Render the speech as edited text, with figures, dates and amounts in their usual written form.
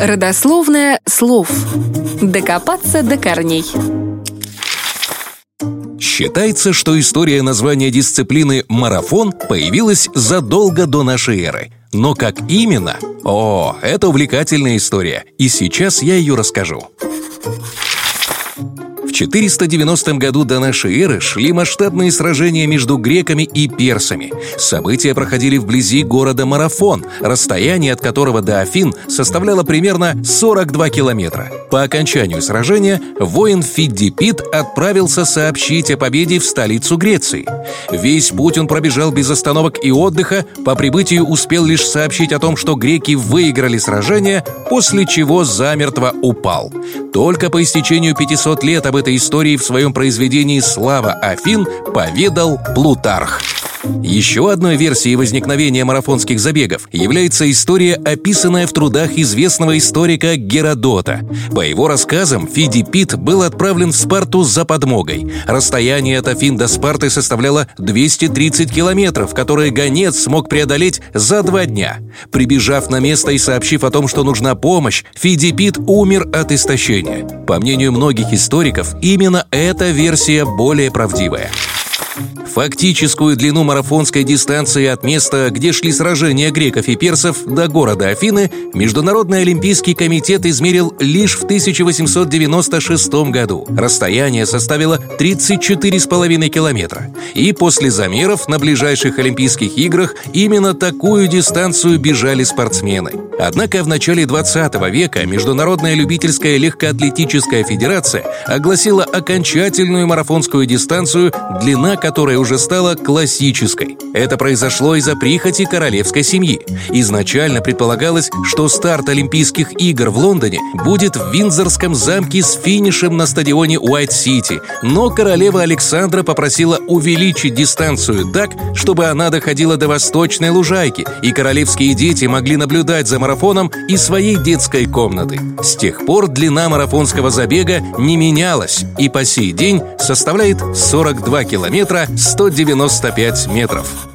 Родословная слов. Докопаться до корней. Считается, что история названия дисциплины «марафон» появилась задолго до нашей эры. Но как именно? О, это увлекательная история, и сейчас я ее расскажу. В 490 году до нашей эры шли масштабные сражения между греками и персами. События проходили вблизи города Марафон, расстояние от которого до Афин составляло примерно 42 километра. По окончанию сражения воин Фидиппид отправился сообщить о победе в столицу Греции. Весь путь он пробежал без остановок и отдыха, по прибытию успел лишь сообщить о том, что греки выиграли сражение, после чего замертво упал. Только по истечению 500 лет об этой истории в своем произведении «Слава Афин» поведал Плутарх. Еще одной версией возникновения марафонских забегов является история, описанная в трудах известного историка Геродота. По его рассказам, Фидиппид был отправлен в Спарту за подмогой. Расстояние от Афин до Спарты составляло 230 километров, которые гонец смог преодолеть за 2 дня. Прибежав на место и сообщив о том, что нужна помощь, Фидиппид умер от истощения. По мнению многих историков, именно эта версия более правдивая. Фактическую длину марафонской дистанции от места, где шли сражения греков и персов, до города Афины Международный Олимпийский комитет измерил лишь в 1896 году. Расстояние составило 34,5 километра. И после замеров на ближайших Олимпийских играх именно такую дистанцию бежали спортсмены. Однако в начале 20 века Международная любительская легкоатлетическая федерация огласила окончательную марафонскую дистанцию, длина которой уже стала классической. Это произошло из-за прихоти королевской семьи. Изначально предполагалось, что старт Олимпийских игр в Лондоне будет в Виндзорском замке с финишем на стадионе Уайт-Сити, но королева Александра попросила увеличить дистанцию так, чтобы она доходила до Восточной лужайки, и королевские дети могли наблюдать за марафоном из своей детской комнаты. С тех пор длина марафонского забега не менялась и по сей день составляет 42 километра 195 метров.